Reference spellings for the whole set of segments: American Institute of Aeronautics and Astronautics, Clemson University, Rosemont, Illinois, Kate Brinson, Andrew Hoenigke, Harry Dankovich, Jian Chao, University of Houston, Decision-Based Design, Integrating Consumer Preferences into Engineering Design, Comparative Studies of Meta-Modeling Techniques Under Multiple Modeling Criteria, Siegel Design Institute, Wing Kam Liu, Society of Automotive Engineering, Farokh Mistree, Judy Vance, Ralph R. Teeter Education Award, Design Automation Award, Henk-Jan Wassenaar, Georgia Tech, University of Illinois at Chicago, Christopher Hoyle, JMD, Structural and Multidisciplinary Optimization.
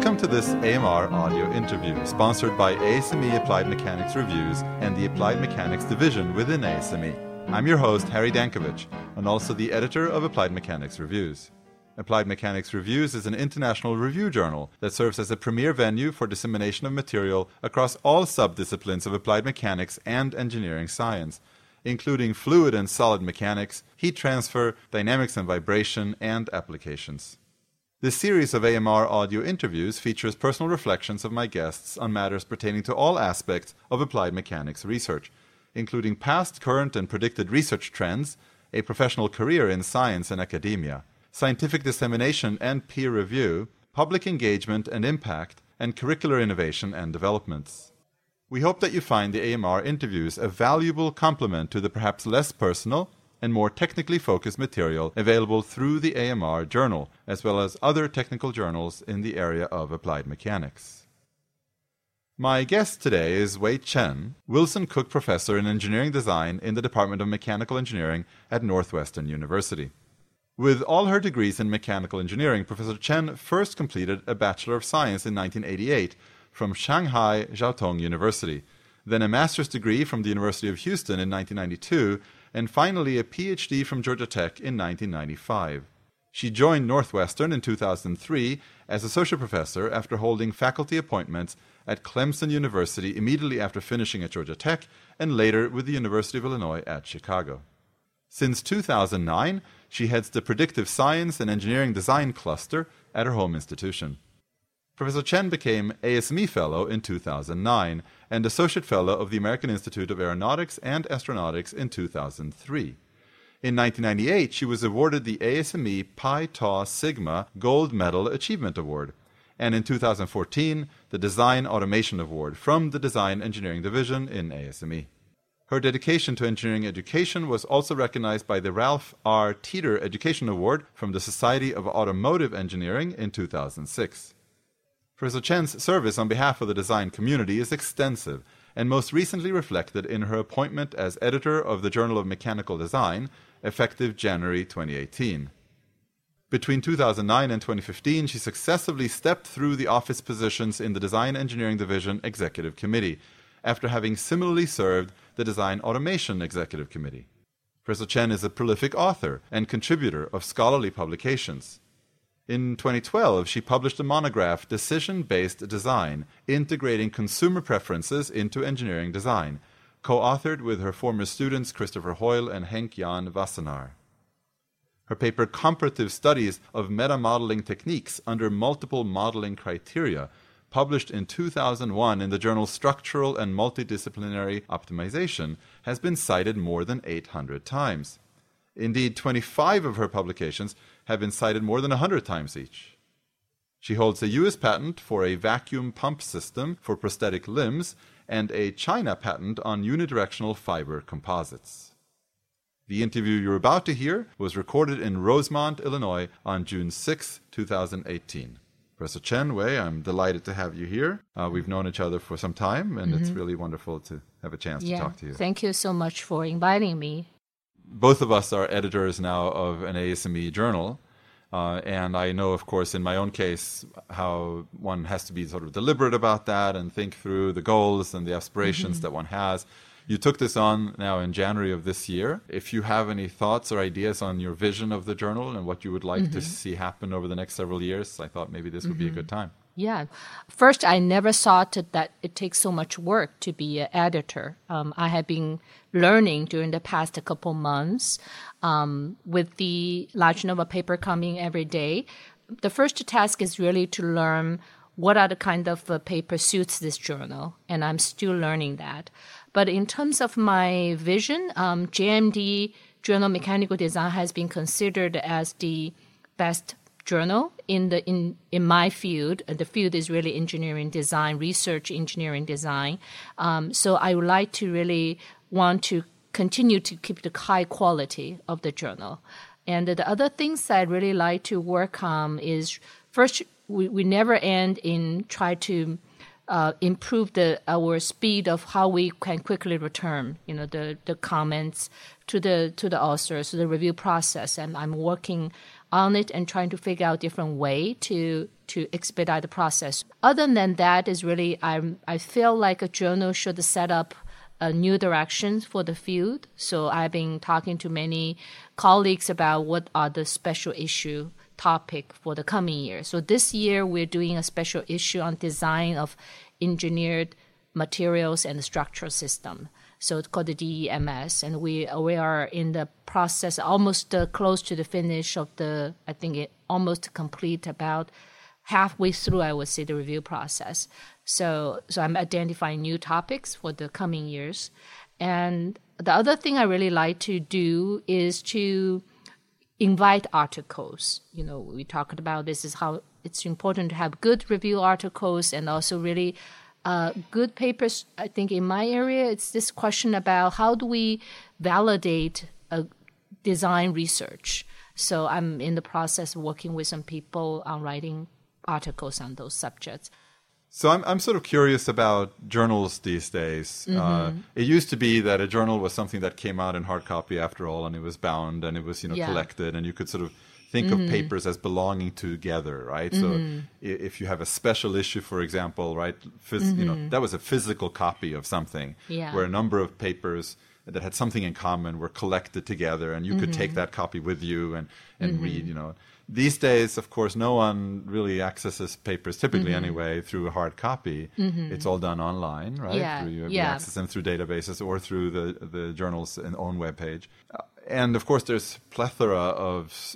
Welcome to this AMR audio interview, sponsored by ASME Applied Mechanics Reviews and the Applied Mechanics Division within ASME. I'm your host, Harry Dankovich, and also the editor of Applied Mechanics Reviews. Applied Mechanics Reviews is an international review journal that serves as a premier venue for dissemination of material across all subdisciplines of applied mechanics and engineering science, including fluid and solid mechanics, heat transfer, dynamics and vibration, and applications. This series of AMR audio interviews features personal reflections of my guests on matters pertaining to all aspects of applied mechanics research, including past, current, and predicted research trends, a professional career in science and academia, scientific dissemination and peer review, public engagement and impact, and curricular innovation and developments. We hope that you find the AMR interviews a valuable complement to the perhaps less personal and more technically focused material available through the AMR journal, as well as other technical journals in the area of applied mechanics. My guest today is Wei Chen, Wilson Cook Professor in Engineering Design in the Department of Mechanical Engineering at Northwestern University. With all her degrees in mechanical engineering, Professor Chen first completed a Bachelor of Science in 1988 from Shanghai Jiao Tong University, then a master's degree from the University of Houston in 1992, and finally a PhD from Georgia Tech in 1995. She joined Northwestern in 2003 as associate professor after holding faculty appointments at Clemson University immediately after finishing at Georgia Tech and later with the University of Illinois at Chicago. Since 2009, she heads the Predictive Science and Engineering Design Cluster at her home institution. Professor Chen became ASME Fellow in 2009 and Associate Fellow of the American Institute of Aeronautics and Astronautics in 2003. In 1998, she was awarded the ASME Pi Tau Sigma Gold Medal Achievement Award, and in 2014, the Design Automation Award from the Design Engineering Division in ASME. Her dedication to engineering education was also recognized by the Ralph R. Teeter Education Award from the Society of Automotive Engineering in 2006. Professor Chen's service on behalf of the design community is extensive and most recently reflected in her appointment as editor of the Journal of Mechanical Design, effective January 2018. Between 2009 and 2015, she successively stepped through the office positions in the Design Engineering Division Executive Committee, after having similarly served the Design Automation Executive Committee. Professor Chen is a prolific author and contributor of scholarly publications. In 2012, she published the monograph Decision-Based Design, Integrating Consumer Preferences into Engineering Design, co-authored with her former students Christopher Hoyle and Henk-Jan Wassenaar. Her paper Comparative Studies of Meta-Modeling Techniques Under Multiple Modeling Criteria, published in 2001 in the journal Structural and Multidisciplinary Optimization, has been cited more than 800 times. Indeed, 25 of her publications have been cited more than 100 times each. She holds a U.S. patent for a vacuum pump system for prosthetic limbs and a China patent on unidirectional fiber composites. The interview you're about to hear was recorded in Rosemont, Illinois on June 6, 2018. Professor Chen, Wei, I'm delighted to have you here. We've known each other for some time, and it's really wonderful to have a chance to talk to you. Thank you so much for inviting me. Both of us are editors now of an ASME journal, and I know, of course, in my own case, how one has to be sort of deliberate about that and think through the goals and the aspirations that one has. You took this on now in January of this year. If you have any thoughts or ideas on your vision of the journal and what you would like to see happen over the next several years, I thought maybe this would be a good time. Yeah. First, I never thought that it takes so much work to be an editor. I have been learning during the past couple months with the large number of paper coming every day. The first task is really to learn what are the kind of paper suits this journal, and I'm still learning that. But in terms of my vision, JMD, Journal of Mechanical Design, has been considered as the best journal in my field. The field is really engineering design, research engineering design. So I would like to really want to continue to keep the high quality of the journal. And the other things I really like to work on is, first, we never end in try to improve our speed of how we can quickly return, the comments to the authors, to the review process. And I'm working on it and trying to figure out a different way to expedite the process. Other than that, is really I feel like a journal should set up a new direction for the field. So I've been talking to many colleagues about what are the special issue topic for the coming year. So this year we're doing a special issue on design of engineered materials and the structural system. So it's called the DEMS, and we are in the process, almost close to the finish of the, I think it almost complete, about halfway through, I would say, the review process. So I'm identifying new topics for the coming years. And the other thing I really like to do is to invite articles. You know, we talked about this is how it's important to have good review articles and also really good papers. I think in my area, it's this question about how do we validate a design research. So I'm in the process of working with some people on writing articles on those subjects. So I'm sort of curious about journals these days. Mm-hmm. It used to be that a journal was something that came out in hard copy after all, and it was bound and it was collected, and you could sort of think mm-hmm. of papers as belonging together, right? Mm-hmm. So if you have a special issue, for example, right, mm-hmm. That was a physical copy of something where a number of papers that had something in common were collected together, and you mm-hmm. could take that copy with you and mm-hmm. read, These days, of course, no one really accesses papers, typically mm-hmm. anyway, through a hard copy. Mm-hmm. It's all done online, right? Yeah. You access them through databases or through the journal's own webpage. And, of course, there's a plethora of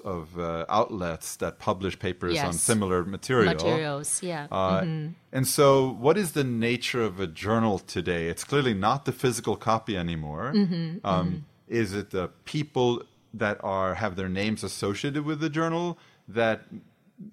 outlets that publish papers on similar materials. Yeah. Mm-hmm. And so what is the nature of a journal today? It's clearly not the physical copy anymore. Mm-hmm. Mm-hmm. Is it the people that have their names associated with the journal that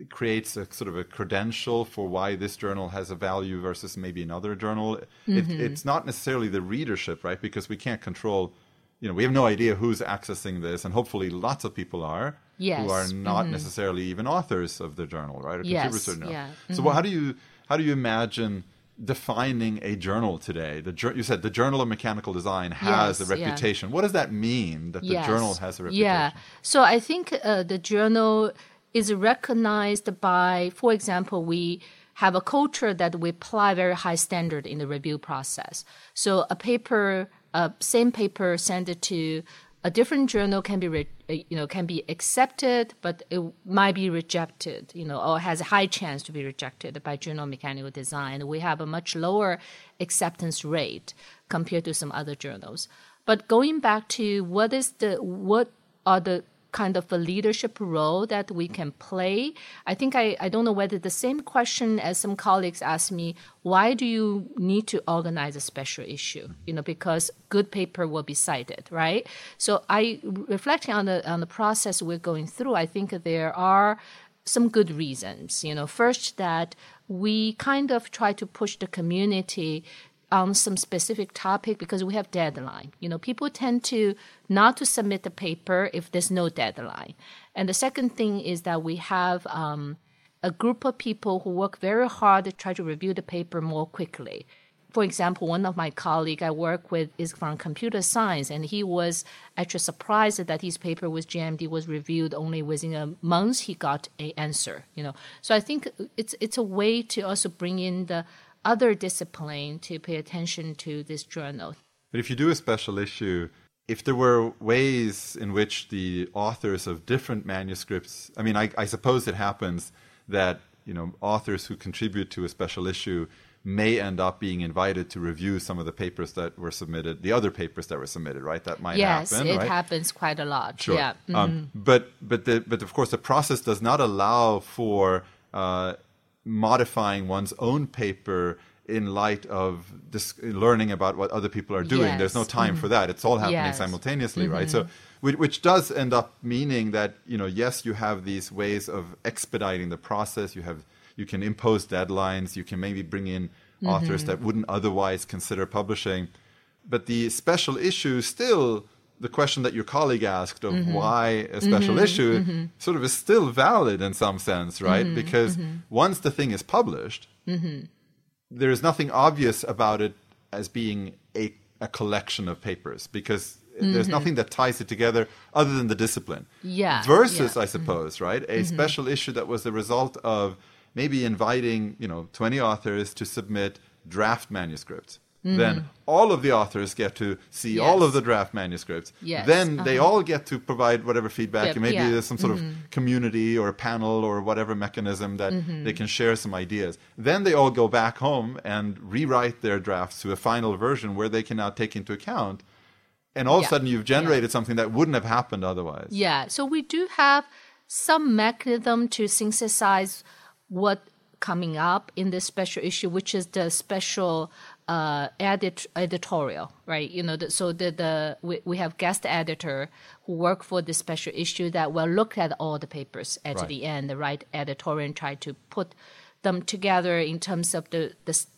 creates a sort of a credential for why this journal has a value versus maybe another journal? Mm-hmm. It's not necessarily the readership, right? Because we can't control, we have no idea who's accessing this, and hopefully lots of people are who are not mm-hmm. necessarily even authors of the journal, right? Or contributors to the journal. Yeah. Mm-hmm. So how do you imagine defining a journal today? You said the Journal of Mechanical Design has a reputation. What does that mean, that the journal has a reputation? Yeah. So I think the journal is recognized by, for example, we have a culture that we apply very high standard in the review process. So same paper sent it to a different journal can be accepted, but it might be rejected, or has a high chance to be rejected by Journal of Mechanical Design. We have a much lower acceptance rate compared to some other journals. But going back to what are the kind of a leadership role that we can play, I think I don't know whether the same question as some colleagues asked me, why do you need to organize a special issue? Because good paper will be cited, right? So reflecting on the process we're going through, I think there are some good reasons. First, that we kind of try to push the community on some specific topic because we have deadline. People tend to not to submit the paper if there's no deadline. And the second thing is that we have a group of people who work very hard to try to review the paper more quickly. For example, one of my colleagues I work with is from computer science, and he was actually surprised that his paper with GMD was reviewed only within a month. He got an answer. So I think it's a way to also bring in the other discipline to pay attention to this journal. But if you do a special issue, if there were ways in which the authors of different manuscripts, I suppose it happens that, authors who contribute to a special issue may end up being invited to review some of the papers that were submitted, the other papers that were submitted, right? That might happen, right? Yes, it happens quite a lot. Sure. Yeah. Mm-hmm. But of course the process does not allow for modifying one's own paper in light of learning about what other people are doing. Yes. There's no time mm-hmm. for that. It's all happening simultaneously, mm-hmm. right? So, which does end up meaning that, yes, you have these ways of expediting the process. You can impose deadlines. You can maybe bring in mm-hmm. authors that wouldn't otherwise consider publishing. But the special issue still, the question that your colleague asked of mm-hmm. why a special mm-hmm. issue mm-hmm. sort of is still valid in some sense, right? Mm-hmm. Because mm-hmm. once the thing is published, mm-hmm. there is nothing obvious about it as being a collection of papers, because there's nothing that ties it together other than the discipline. Yeah. Versus, I suppose, right, a special issue that was the result of maybe inviting, 20 authors to submit draft manuscripts. Then all of the authors get to see all of the draft manuscripts. Then they all get to provide whatever feedback. And maybe there's some sort of community or panel or whatever mechanism that they can share some ideas. Then they all go back home and rewrite their drafts to a final version where they can now take into account. And all of a sudden you've generated something that wouldn't have happened otherwise. Yeah. So we do have some mechanism to synthesize what coming up in this special issue, which is the special editorial, right? We have guest editor who work for the special issue that will look at all the papers at the end, write editorial and try to put them together in terms of the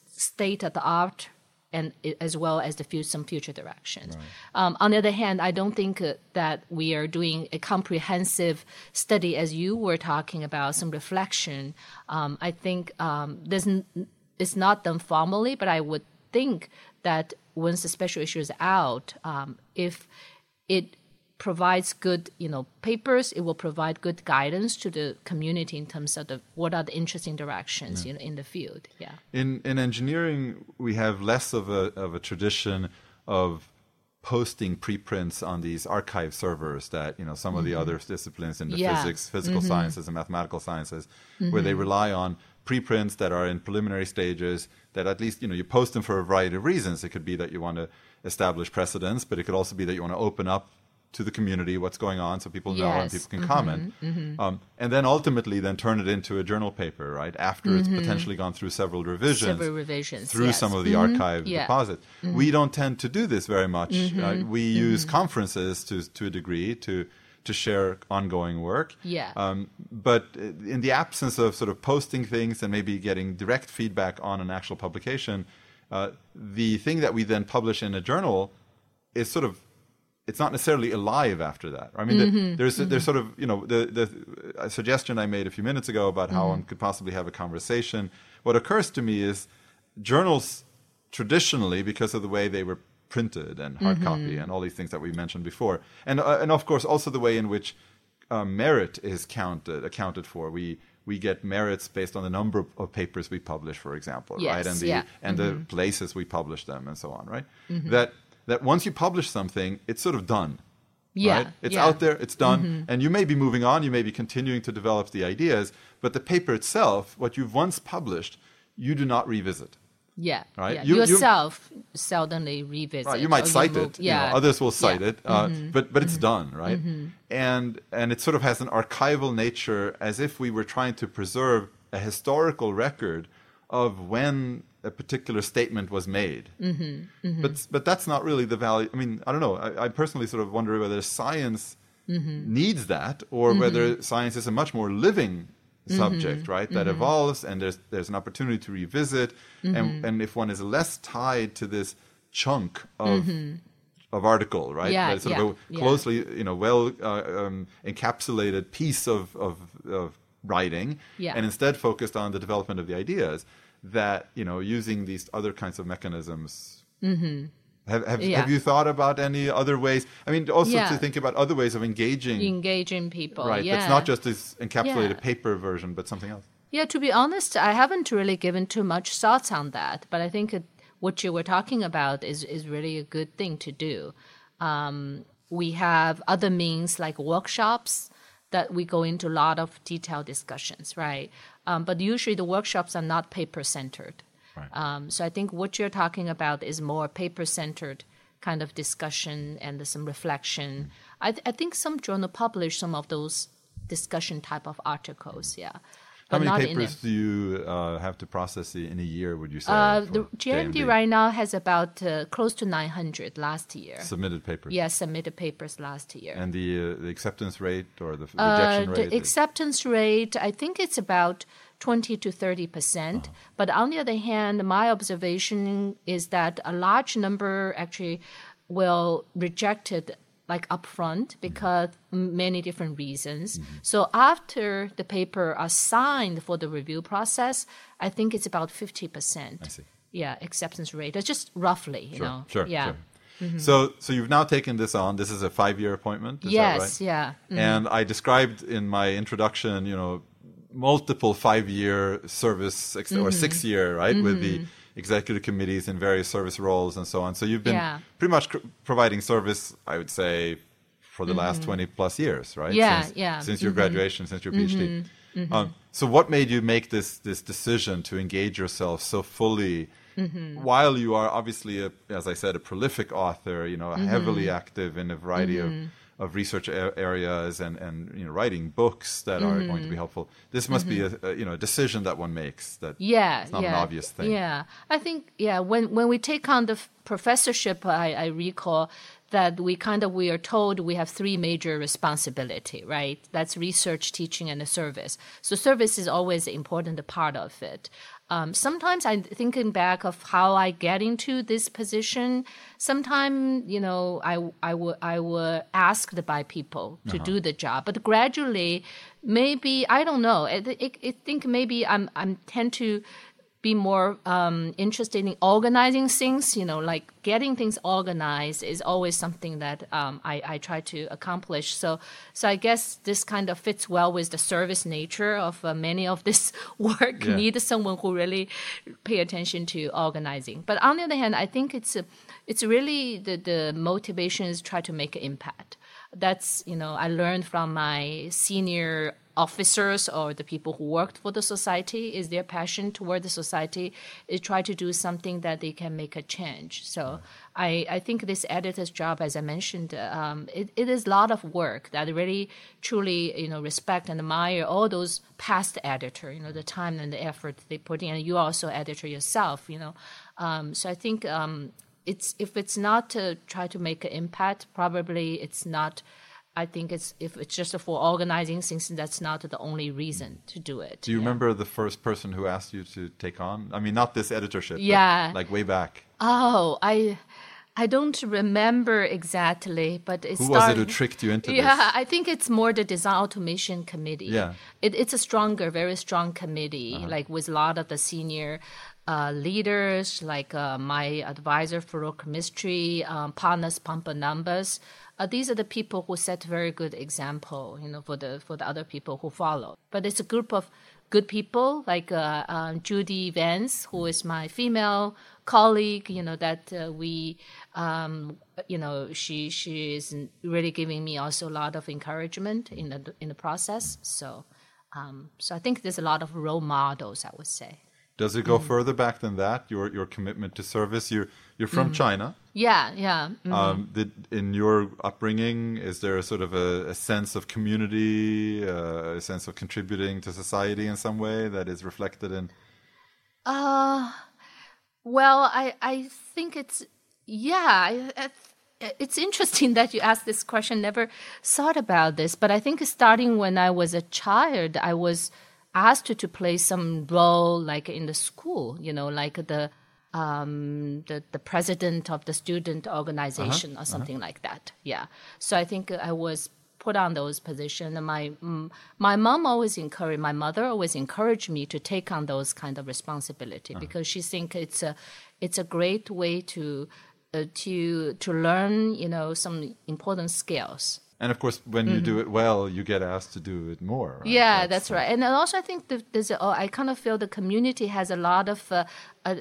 state of the art and as well as some future directions. Right. On the other hand, I don't think that we are doing a comprehensive study as you were talking about, some reflection. I think it's not done formally, but I would think that once the special issue is out, if it provides good papers, it will provide good guidance to the community in terms of what are the interesting directions in the field. In engineering, we have less of a tradition of posting preprints on these archive servers that some of the other disciplines in the physical sciences and mathematical sciences, where they rely on preprints that are in preliminary stages that at least you post them for a variety of reasons. It could be that you want to establish precedence, but it could also be that you want to open up to the community what's going on so people know and people can comment. And then ultimately turn it into a journal paper, right? After it's potentially gone through several revisions through some of the archive deposits. We don't tend to do this very much. We use conferences to a degree to share ongoing work. But in the absence of sort of posting things and maybe getting direct feedback on an actual publication, the thing that we then publish in a journal is sort of, it's not necessarily alive after that. I mean, there's sort of, the suggestion I made a few minutes ago about how one could possibly have a conversation. What occurs to me is journals traditionally, because of the way they were printed and hard copy and all these things that we mentioned before. And of course, also the way in which merit is accounted for. We get merits based on the number of papers we publish, for example, right? And the places we publish them and so on, right? That once you publish something, it's sort of done, right? It's out there, it's done. And you may be moving on, you may be continuing to develop the ideas, but the paper itself, what you've once published, you do not revisit. Yourself seldomly revisit. Right. You might cite it. Others will cite it. But it's done, right? And it sort of has an archival nature, as if we were trying to preserve a historical record of when a particular statement was made. But that's not really the value. I mean, I don't know. I personally sort of wonder whether science needs that, or whether science is a much more living subject, right? That evolves, and there's an opportunity to revisit, and if one is less tied to this chunk of article, right? Yeah, that sort of a closely, encapsulated piece of writing, and instead focused on the development of the ideas. That using these other kinds of mechanisms. Have you thought about any other ways? I mean, also to think about other ways of engaging people. Right, it's not just this encapsulated paper version, but something else. Yeah, to be honest, I haven't really given too much thoughts on that, but I think what you were talking about is really a good thing to do. We have other means like workshops that we go into a lot of detailed discussions, right? But usually the workshops are not paper-centered. Right. So I think what you're talking about is more paper-centered kind of discussion and some reflection. I think some journal publish some of those discussion type of articles, How many papers do you have to process in a year, would you say? The JMD right now has about close to 900 last year. Submitted papers? Yeah, submitted papers last year. And the acceptance rate or the rejection rate? The acceptance rate, I think it's about 20 to 30%. But on the other hand, my observation is that a large number actually will reject it like upfront because many different reasons. So after the paper are signed for the review process, I think it's about 50%. I see. Yeah, acceptance rate. That's just roughly, you know. Sure. Mm-hmm. So you've now taken this on. This is a 5-year appointment, is that right? Yes, yeah. Mm-hmm. And I described in my introduction, multiple 5-year service or 6-year, right, with the executive committees in various service roles and so on. So you've been pretty much providing service, I would say, for the last 20 plus years, right? Yeah, since your graduation, since your PhD. Mm-hmm. So what made you make this decision to engage yourself so fully while you are obviously, as I said, a prolific author, heavily active in a variety of research areas and writing books that are going to be helpful. This must be a decision that one makes. That it's not an obvious thing. Yeah, I think when we take on the professorship, I recall that we are told we have 3 major responsibility, right? That's research, teaching, and service. So service is always an important part of it. Sometimes I'm thinking back of how I get into this position. Sometimes, I were asked by people to do the job, but gradually, maybe I don't know. I think maybe I'm tend to be more interested in organizing things, like getting things organized is always something that I try to accomplish. So I guess this kind of fits well with the service nature of many of this work. Yeah. Needs someone who really pay attention to organizing. But on the other hand, I think it's really the motivation is try to make an impact. That's, I learned from my senior officers or the people who worked for the society is their passion toward the society is try to do something that they can make a change. So I think this editor's job, as I mentioned, it is a lot of work that really truly, respect and admire all those past editor, the time and the effort they put in. And you also editor yourself, So I think if it's not to try to make an impact, probably it's not. I think if it's just for organizing things, that's not the only reason to do it. Do you remember the first person who asked you to take on? I mean, not this editorship, but like way back. Oh, I don't remember exactly, but it started. Who was it who tricked you into this? Yeah, I think it's more the Design Automation Committee. Yeah. It's a stronger, very strong committee, like with a lot of the senior leaders, like my advisor, Farokh Mistree, Parnas Pampanambas. These are the people who set very good example, for the other people who follow. But it's a group of good people like Judy Vance, who is my female colleague. She is really giving me also a lot of encouragement in the process. So I think there's a lot of role models, I would say. Does it go further back than that? Your commitment to service. You're from China. Yeah. Mm-hmm. In your upbringing, is there a sort of a sense of community, a sense of contributing to society in some way that is reflected in? Well, I think it's it's interesting that you asked this question. Never thought about this, but I think starting when I was a child, I was asked to play some role like in the school, like the president of the student organization or something like that. Yeah. So I think I was put on those positions. And my mother always encouraged me to take on those kind of responsibility because she think it's a great way to learn, some important skills. And of course, when you do it well, you get asked to do it more. Right? Yeah, that's right. And also, I think I kind of feel the community has a lot of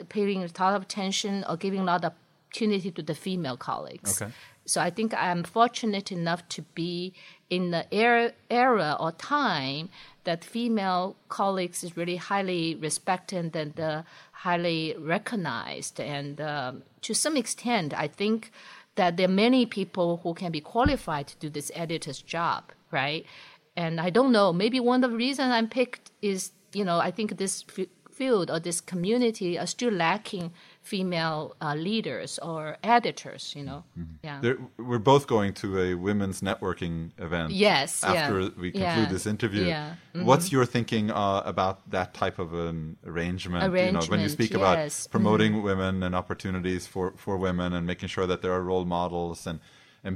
paying a lot of attention or giving a lot of opportunity to the female colleagues. Okay. So I think I'm fortunate enough to be in the era or time that female colleagues is really highly respected and highly recognized. And to some extent, I think that there are many people who can be qualified to do this editor's job, right? And I don't know, maybe one of the reasons I'm picked is, I think this field or this community are still lacking female leaders or editors, Yeah. We're both going to a women's networking event. Yes. After we conclude this interview. Yeah. Mm-hmm. What's your thinking about that type of an arrangement? When you speak about promoting women and opportunities for women and making sure that there are role models and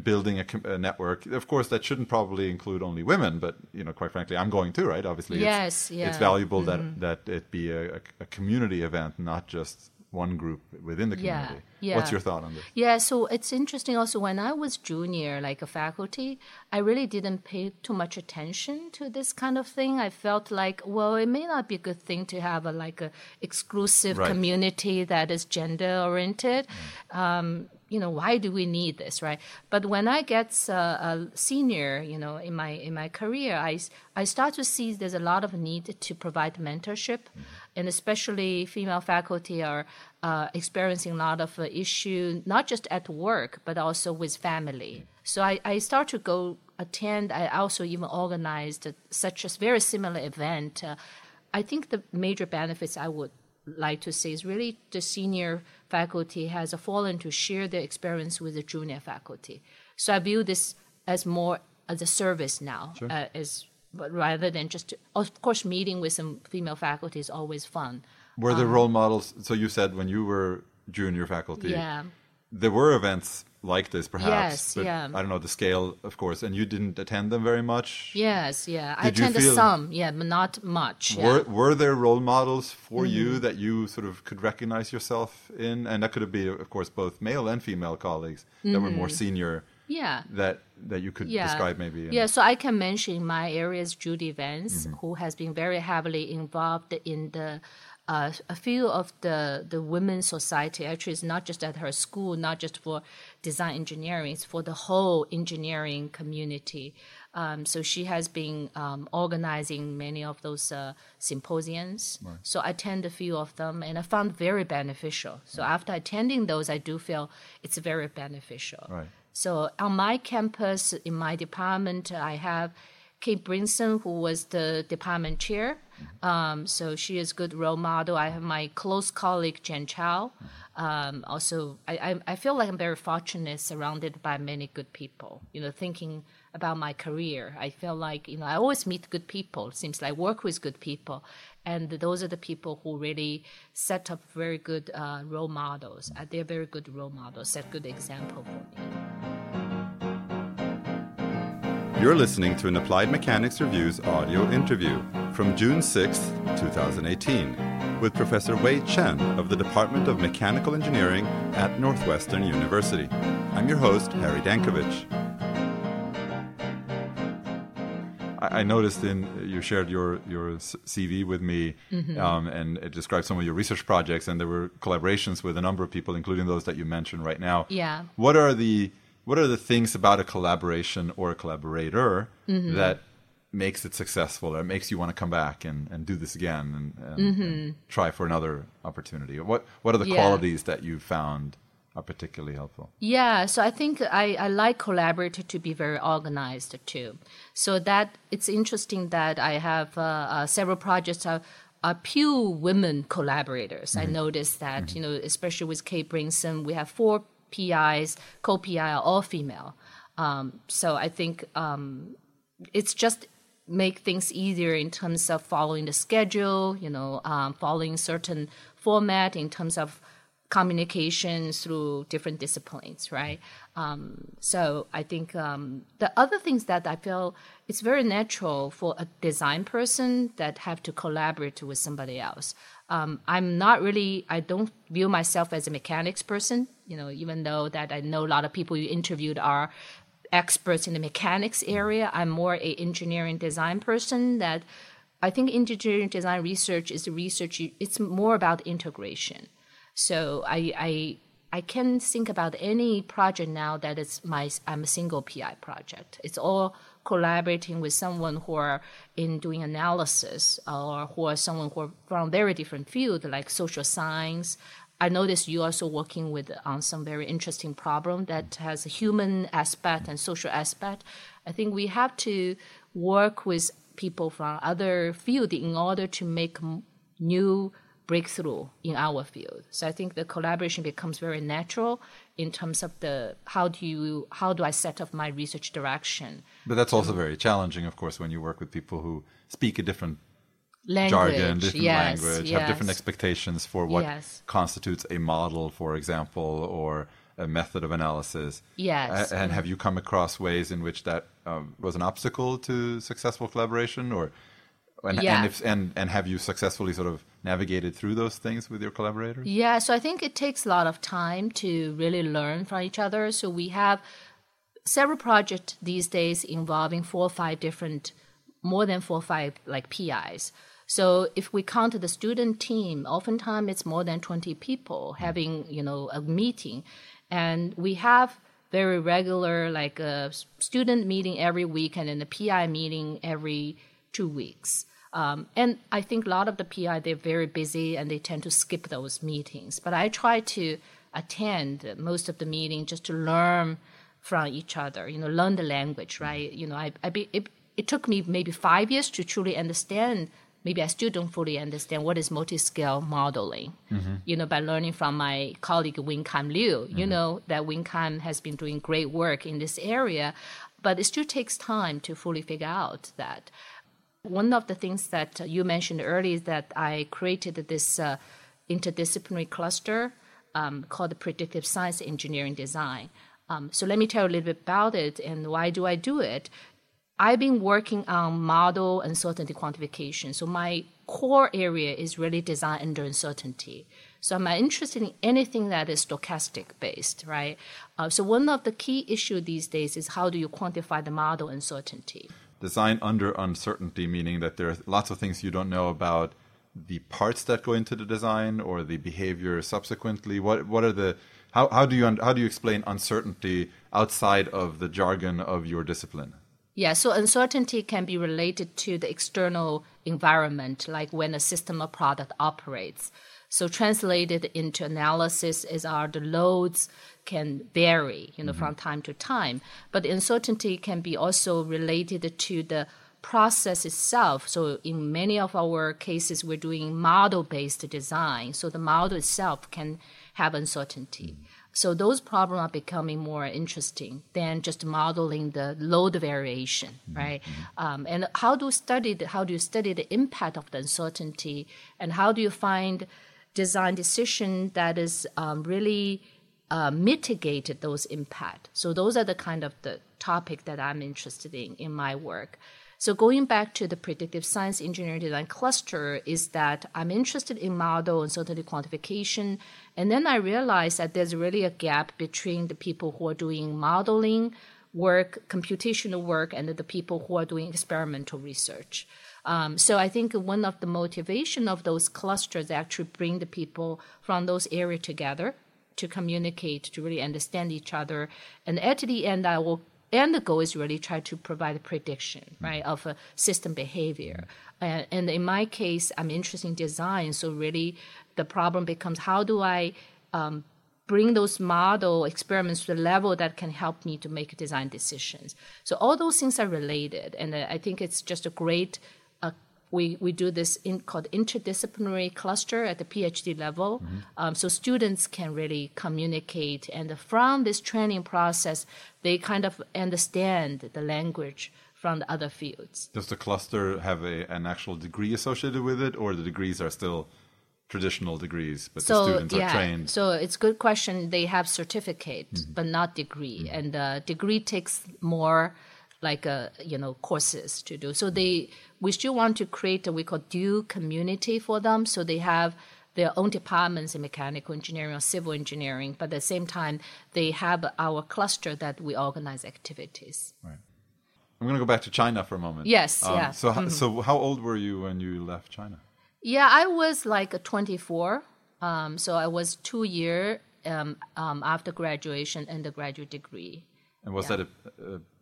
building a network. Of course, that shouldn't probably include only women, but, quite frankly, I'm going too, right? Obviously, yes, it's valuable that it be a community event, not just one group within the community. Yeah. What's your thought on this? Yeah, so it's interesting also when I was junior, like a faculty, I really didn't pay too much attention to this kind of thing. I felt like, well, it may not be a good thing to have a exclusive right. community that is gender-oriented. Mm. Why do we need this, right? But when I get a senior, in my career, I start to see there's a lot of need to provide mentorship, mm-hmm. and especially female faculty are experiencing a lot of issue, not just at work, but also with family. Mm-hmm. So I start to go attend. I also even organized such a very similar event. I think the major benefits I would like to say is really the senior faculty has fallen to share their experience with the junior faculty. So I view this as more as a service now, sure. Rather than just, of course, meeting with some female faculty is always fun. Were there role models? So you said when you were junior faculty, there were events like this, perhaps. Yes, but I don't know the scale, of course. And you didn't attend them very much? Yes, yeah. I attended some, but not much. Were there role models for mm-hmm. you that you sort of could recognize yourself in? And that could be, of course, both male and female colleagues that mm-hmm. were more senior. Yeah. That you could describe maybe. So I can mention my area's Judy Vance, mm-hmm. who has been very heavily involved in the a few of the women's society. Actually, it's not just at her school, not just for design engineering, it's for the whole engineering community. So she has been organizing many of those symposiums. Right. So I attend a few of them, and I found very beneficial. So after attending those, I do feel it's very beneficial. Right. So on my campus, in my department, I have Kate Brinson, who was the department chair. So she is a good role model. I have my close colleague, Jian Chao. Also, I feel like I'm very fortunate, surrounded by many good people. Thinking about my career, I feel like, I always meet good people. It seems like I work with good people. And those are the people who really set up very good role models. They're very good role models, set good example for me. You're listening to an Applied Mechanics Reviews audio interview from June 6, 2018, with Professor Wei Chen of the Department of Mechanical Engineering at Northwestern University. I'm your host, Harry Dankovich. I noticed you shared your CV with me, mm-hmm. And it described some of your research projects, and there were collaborations with a number of people, including those that you mentioned right now. Yeah. What are the things about a collaboration or a collaborator mm-hmm. that makes it successful or makes you want to come back and do this again mm-hmm. and try for another opportunity? What are the qualities that you found are particularly helpful? Yeah, so I think I like collaborator to be very organized too. So that it's interesting that I have several projects are pure women collaborators. Mm-hmm. I noticed that, mm-hmm. Especially with Kate Brinson, we have 4 PIs, co-PI are all female. So I think it's just make things easier in terms of following the schedule, following certain format in terms of communication through different disciplines, right? So I think the other things that I feel it's very natural for a design person that have to collaborate with somebody else. I don't view myself as a mechanics person, even though that I know a lot of people you interviewed are experts in the mechanics area. I'm more an engineering design person that I think engineering design research is research. It's more about integration. So I can think about any project now that I'm a single PI project. It's all collaborating with someone who are in doing analysis or who are someone who are from very different field like social science. I noticed you also working on some very interesting problem that has a human aspect and social aspect. I think we have to work with people from other field in order to make new breakthrough in our field. So I think the collaboration becomes very natural in terms of how do I set up my research direction. But that's also very challenging, of course, when you work with people who speak a different jargon, different language, have different expectations for what constitutes a model, for example, or a method of analysis. Yes. And have you come across ways in which that was an obstacle to successful collaboration, or And have you successfully sort of navigated through those things with your collaborators? Yeah, so I think it takes a lot of time to really learn from each other. So we have several projects these days involving more than four or five like PIs. So if we count the student team, oftentimes it's more than 20 people having, a meeting. And we have very regular like a student meeting every week and then a PI meeting every 2 weeks. And I think a lot of the PI, they're very busy and they tend to skip those meetings. But I try to attend most of the meeting just to learn from each other, learn the language, right? It took me maybe 5 years to truly understand. Maybe I still don't fully understand what is multi-scale modeling, by learning from my colleague Wing Kam Liu. Mm-hmm. You know that Wing Kam has been doing great work in this area, but it still takes time to fully figure out that. One of the things that you mentioned earlier is that I created this interdisciplinary cluster called Predictive Science and Engineering Design. So let me tell you a little bit about it and why do I do it. I've been working on model uncertainty quantification. So my core area is really design under uncertainty. So I'm interested in anything that is stochastic based, right? So one of the key issues these days is how do you quantify the model uncertainty? Design under uncertainty, meaning that there are lots of things you don't know about the parts that go into the design or the behavior subsequently. What are the how do you explain uncertainty outside of the jargon of your discipline? Yeah, so uncertainty can be related to the external environment, like when a system or product operates. So translated into analysis the loads can vary, from time to time. But uncertainty can be also related to the process itself. So in many of our cases, we're doing model-based design. So the model itself can have uncertainty. Mm-hmm. So those problems are becoming more interesting than just modeling the load variation, right? And how do you study the impact of the uncertainty, and how do you find design decision that is really mitigated those impact? So those are the kind of the topic that I'm interested in my work. So going back to the predictive science engineering design cluster is that I'm interested in model uncertainty quantification. And then I realized that there's really a gap between the people who are doing modeling work, computational work, and the people who are doing experimental research. So I think one of the motivation of those clusters actually bring the people from those areas together to communicate, to really understand each other. And at the end, And the goal is really try to provide a prediction, right, of a system behavior. And in my case, I'm interested in design. So really the problem becomes how do I bring those model experiments to the level that can help me to make design decisions. So all those things are related. And I think it's just a great, we do this called interdisciplinary cluster at the PhD level. So students can really communicate. And from this training process, they kind of understand the language from the other fields. Does the cluster have an actual degree associated with it, or the degrees are still traditional degrees, but the students are trained? So it's a good question. They have certificate, but not degree. And the degree takes more courses to do. So we still want to create what we call dual community for them. So they have their own departments in mechanical engineering or civil engineering, but at the same time, they have our cluster that we organize activities. Right. I'm going to go back to China for a moment. Yes, yeah. So how old were you when you left China? Yeah, I was 24. So I was 2 years after graduation, undergraduate degree. And was that a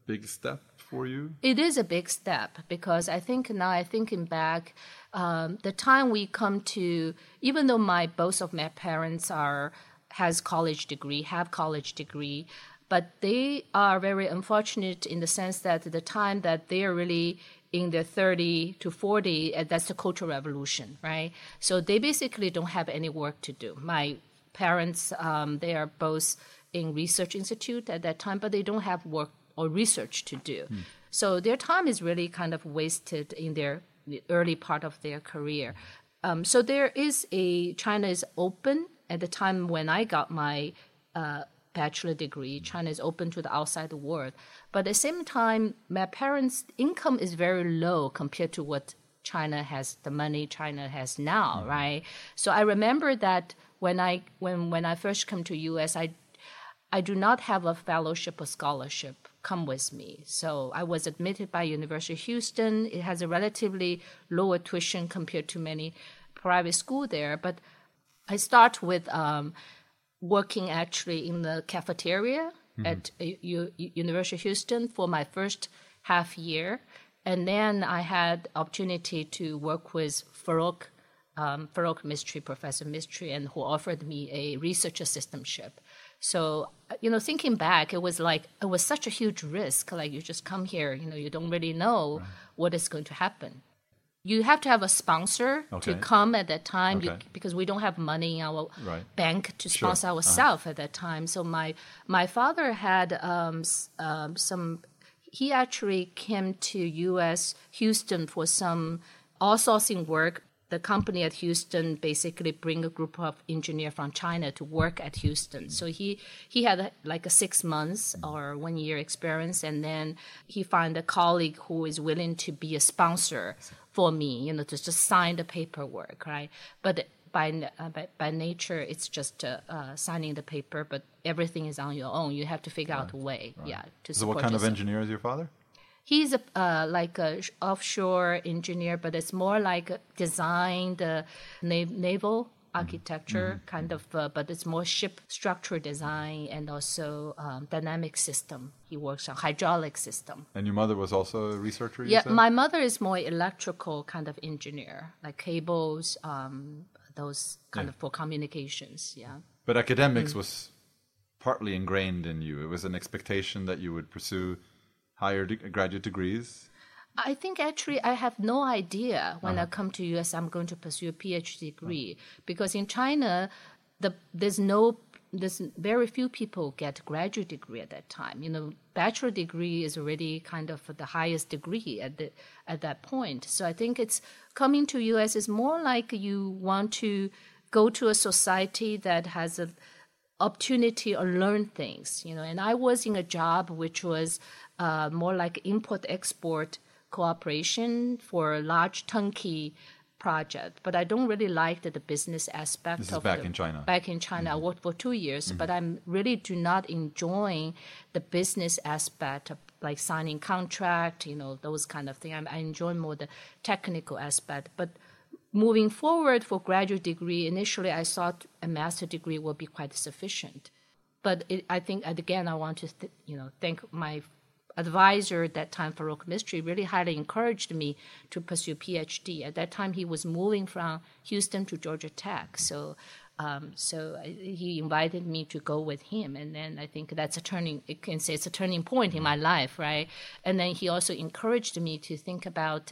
big step for you? It is a big step because thinking back, the time we come to, even though both of my parents have college degree, but they are very unfortunate in the sense that the time that they are really in their 30 to 40, that's the Cultural Revolution, right? So they basically don't have any work to do. My parents, they are both in research institute at that time, but they don't have work or research to do. So their time is really kind of wasted in the early part of their career. So China is open at the time when I got my bachelor degree. China is open to the outside world. But at the same time, my parents' income is very low compared to what China has, the money China has now, mm-hmm. right? So I remember that when I first come to U.S., I do not have a fellowship or scholarship come with me. So I was admitted by University of Houston. It has a relatively lower tuition compared to many private schools there. But I start with working actually in the cafeteria mm-hmm. at University of Houston for my first half year. And then I had opportunity to work with Farokh Mistree, Professor Mistree, and who offered me a research assistantship. So, thinking back, it was such a huge risk. Like, you just come here, you don't really know right. what is going to happen. You have to have a sponsor okay. to come at that time okay. Because we don't have money in our right. bank to sponsor sure. ourselves uh-huh. at that time. So my father had he actually came to U.S. Houston for some outsourcing work. The company at Houston basically bring a group of engineers from China to work at Houston. So he had like a 6 months or 1 year experience, and then he found a colleague who is willing to be a sponsor for me, to just sign the paperwork, right? But by nature, it's just signing the paper, but everything is on your own. You have to figure right. out a way, right. yeah. To so what kind yourself. Of engineer is your father? He's like a offshore engineer, but it's more like design, the naval architecture mm-hmm. kind of, but it's more ship structure design and also dynamic system. He works on hydraulic system. And your mother was also a researcher? Yeah, my mother is more electrical kind of engineer, like cables, those kind yeah. of for communications. Yeah. But academics mm-hmm. was partly ingrained in you. It was an expectation that you would pursue higher graduate degrees? I think actually I have no idea when uh-huh. I come to U.S. I'm going to pursue a PhD degree uh-huh. because in China there's very few people get graduate degree at that time. Bachelor degree is already kind of the highest degree at that point. So I think it's coming to U.S. is more like you want to go to a society that has a opportunity or learn things, and I was in a job which was more like import-export cooperation for a large turnkey project, but I don't really like the business aspect of it. This is back in China. Back in China. Mm-hmm. I worked for 2 years, mm-hmm. but I really do not enjoy the business aspect of like signing contract, those kind of things. I enjoy more the technical aspect, but moving forward for graduate degree, initially I thought a master's degree would be quite sufficient. But I think, again, I want to thank my advisor at that time, Farokh Mistree, really highly encouraged me to pursue PhD. At that time, he was moving from Houston to Georgia Tech. So he invited me to go with him. And then I think it's a turning point in my life, right? And then he also encouraged me to think about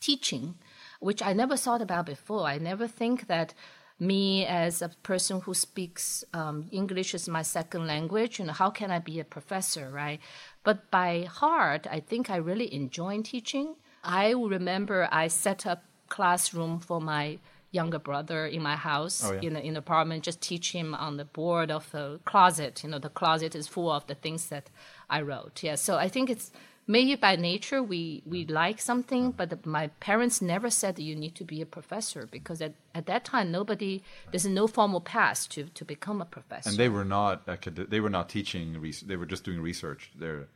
teaching, which I never thought about before. I never think that me as a person who speaks English is my second language, how can I be a professor, right? But by heart, I think I really enjoy teaching. I remember I set up classroom for my younger brother in my house, oh, yeah. in the apartment, just teach him on the board of the closet. The closet is full of the things that I wrote. Yeah, so I think it's maybe by nature we like something, but my parents never said you need to be a professor because at that time there's no formal path to become a professor. And they were not teaching; they were just doing research. Their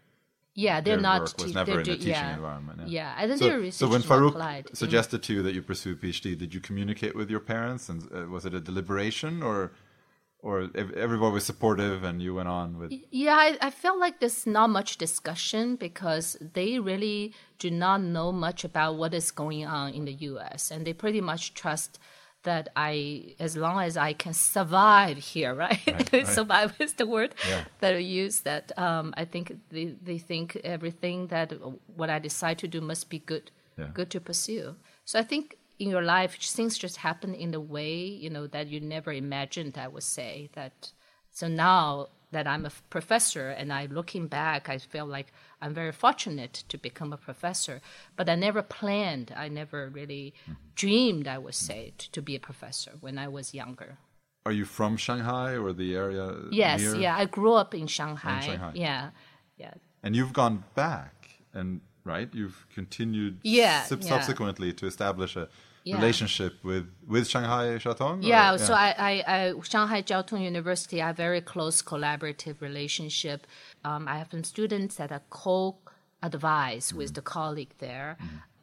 work was never in a teaching environment. Yeah, I think they were research. So when Farokh suggested to you that you pursue a PhD, did you communicate with your parents, and was it a deliberation or everyone was supportive and you went on with... Yeah, I felt like there's not much discussion because they really do not know much about what is going on in the U.S. And they pretty much trust that as long as I can survive here, right. Survive is the word that I use, that I think they think everything that what I decide to do must be good to pursue. So I think... in your life, things just happen in a way, that you never imagined, I would say. So now that I'm a professor and I'm looking back, I feel like I'm very fortunate to become a professor. But I never planned, I never really dreamed, I would say, to be a professor when I was younger. Are you from Shanghai or the area? Yes, I grew up in Shanghai. Yeah. And you've gone back and right? You've continued subsequently to establish a relationship with Shanghai Jiao Tong? So I Shanghai Jiao Tong University, I have a very close collaborative relationship. I have some students that I co-advise with the colleague there.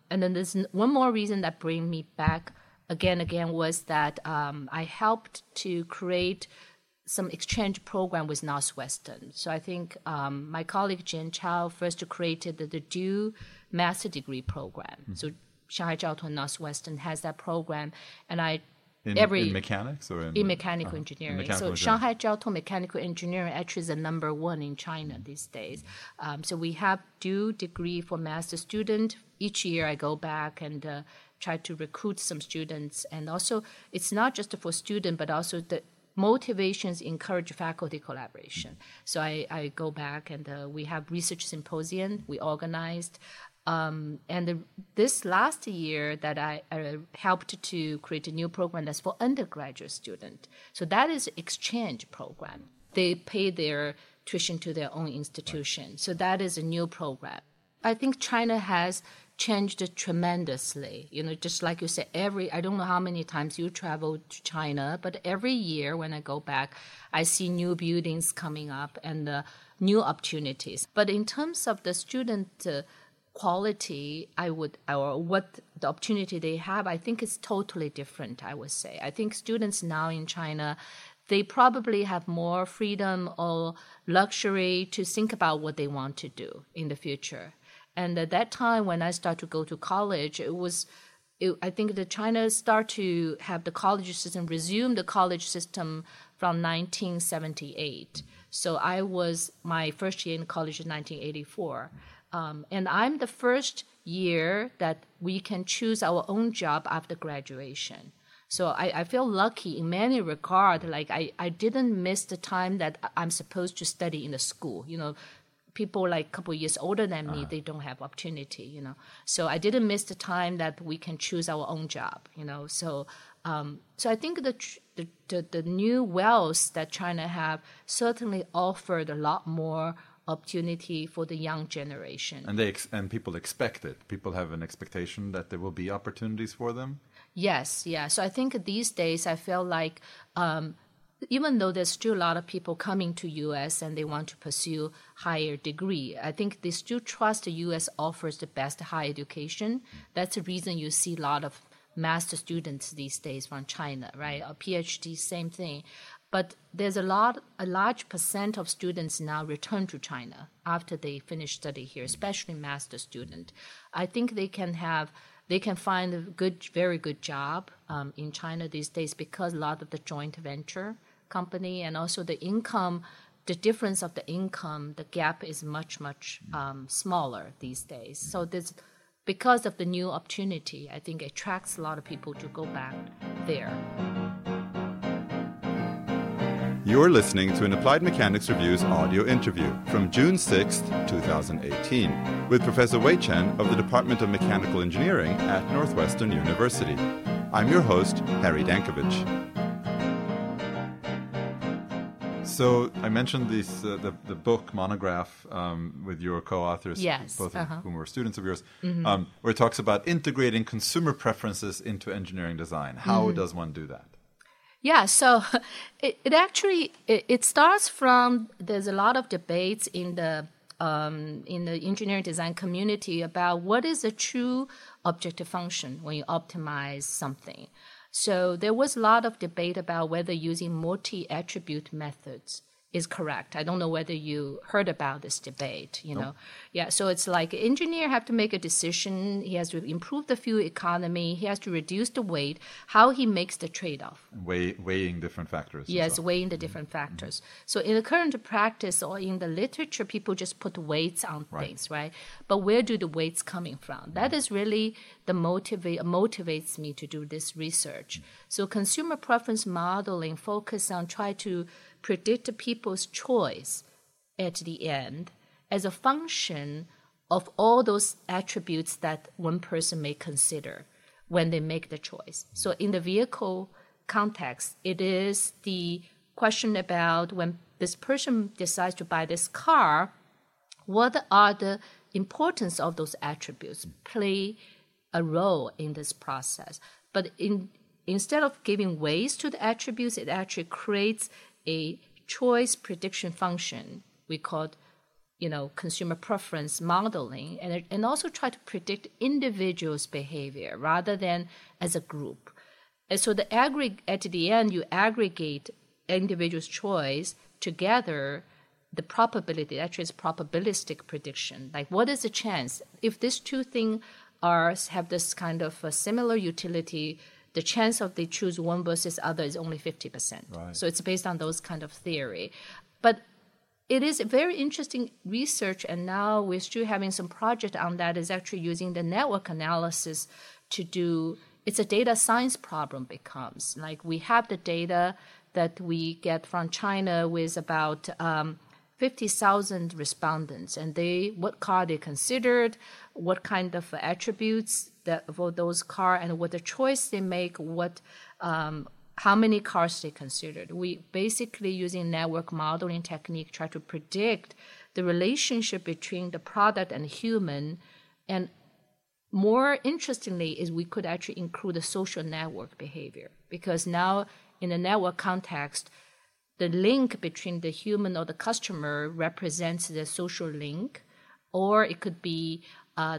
And then there's one more reason that bring me back again was that I helped to create some exchange program with Northwestern. So I think my colleague Jian Chao first created the dual master degree program. So Shanghai Jiao Tong Northwestern has that program, and in mechanics or in mechanical engineering. Shanghai Jiao Tong Mechanical Engineering actually is the number one in China these days. So we have dual degree for master student. Each year I go back and try to recruit some students, and also it's not just for student, but also the motivations encourage faculty collaboration. So I go back and we have research symposium we organized. And this last year that I helped to create a new program that's for undergraduate student. So that is exchange program. They pay their tuition to their own institution. Right. So that is a new program. I think China has changed tremendously. You know, just like you said, I don't know how many times you travel to China, but every year when I go back, I see new buildings coming up and new opportunities. But in terms of the student quality, what the opportunity they have, I think it's totally different, I would say. I think students now in China, they probably have more freedom or luxury to think about what they want to do in the future. And at that time, when I started to go to college, I think that China started to have the college system, resume the college system from 1978. So I was my first year in college in 1984. And I'm the first year that we can choose our own job after graduation. So I feel lucky in many regards. Like I didn't miss the time that I'm supposed to study in the school. You know, people like a couple of years older than me, they don't have opportunity, you know. So I didn't miss the time that we can choose our own job, you know. So so I think the new wealth that China have certainly offered a lot more opportunity for the young generation, and and people expect it. People have an expectation that there will be opportunities for them. Yes, yeah. So I think these days I feel like even though there's still a lot of people coming to U.S. and they want to pursue higher degree, I think they still trust the U.S. offers the best higher education. That's the reason you see a lot of master students these days from China, right? A PhD, same thing. But there's a large percent of students now return to China after they finish study here, especially master student. I think they can find a very good job in China these days because a lot of the joint venture company and also the income, the difference of the income, the gap is much smaller these days. So this, because of the new opportunity, I think attracts a lot of people to go back there. You're listening to an Applied Mechanics Reviews audio interview from June 6, 2018, with Professor Wei Chen of the Department of Mechanical Engineering at Northwestern University. I'm your host, Harry Dankovich. So I mentioned the book monograph with your co-authors, both of whom were students of yours, where it talks about integrating consumer preferences into engineering design. How does one do that? Yeah, so it actually starts from there's a lot of debates in the engineering design community about what is a true objective function when you optimize something. So there was a lot of debate about whether using multi-attribute methods is correct. I don't know whether you heard about this debate, you know. Yeah, so it's like an engineer have to make a decision. He has to improve the fuel economy. He has to reduce the weight, how he makes the trade-off. Weighing different factors. Yes, weighing the different factors. So in the current practice or in the literature, people just put weights on things, right? But where do the weights coming from? That is really the motivates me to do this research. So consumer preference modeling focus on try to predict people's choice at the end as a function of all those attributes that one person may consider when they make the choice. So in the vehicle context, it is the question about when this person decides to buy this car, what are the importance of those attributes play a role in this process. But instead of giving weights to the attributes, it actually creates a choice prediction function we call, consumer preference modeling, and also try to predict individuals' behavior rather than as a group. And so at the end, you aggregate individual's choice together, the probability, actually it's probabilistic prediction. Like, what is the chance? If these two things have this kind of a similar utility, the chance of they choose one versus other is only 50%. Right. So it's based on those kind of theory. But it is a very interesting research, and now we're still having some project on that, is actually using the network analysis to do. It's a data science problem becomes. Like, we have the data that we get from China with about 50,000 respondents, and what car they considered, what kind of attributes for those car, and what the choice they make, how many cars they considered. We basically, using network modeling technique, try to predict the relationship between the product and human, and more interestingly is we could actually include the social network behavior, because now in the network context, the link between the human or the customer represents the social link, or it could be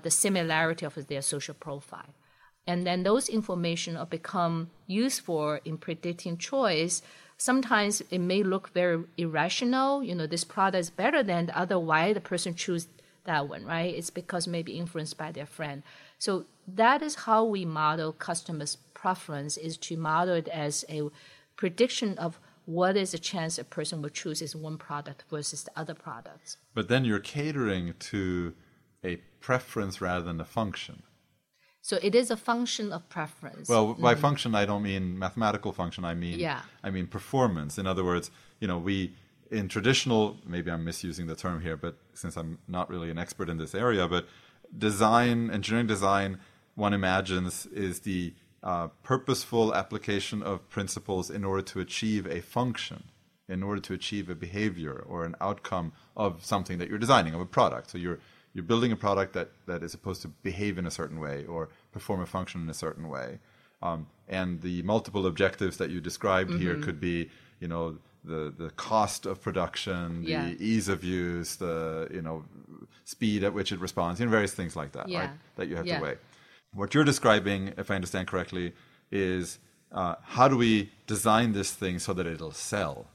the similarity of their social profile. And then those information become useful in predicting choice. Sometimes it may look very irrational. This product is better than the other. Why the person choose that one, right? It's because maybe influenced by their friend. So that is how we model customers' preference, is to model it as a prediction of what is the chance a person will choose is one product versus the other products. But then you're catering to a preference rather than a function. So it is a function of preference. Well, by function, I don't mean mathematical function. I mean performance. In other words, in traditional, maybe I'm misusing the term here, but since I'm not really an expert in this area, but engineering design, one imagines, is the purposeful application of principles in order to achieve a function, in order to achieve a behavior or an outcome of something that you're designing, of a product. So you're building a product that is supposed to behave in a certain way or perform a function in a certain way. And the multiple objectives that you described here could be, the cost of production, the ease of use, the speed at which it responds, various things like that, right? That you have to weigh. What you're describing, if I understand correctly, is how do we design this thing so that it'll sell?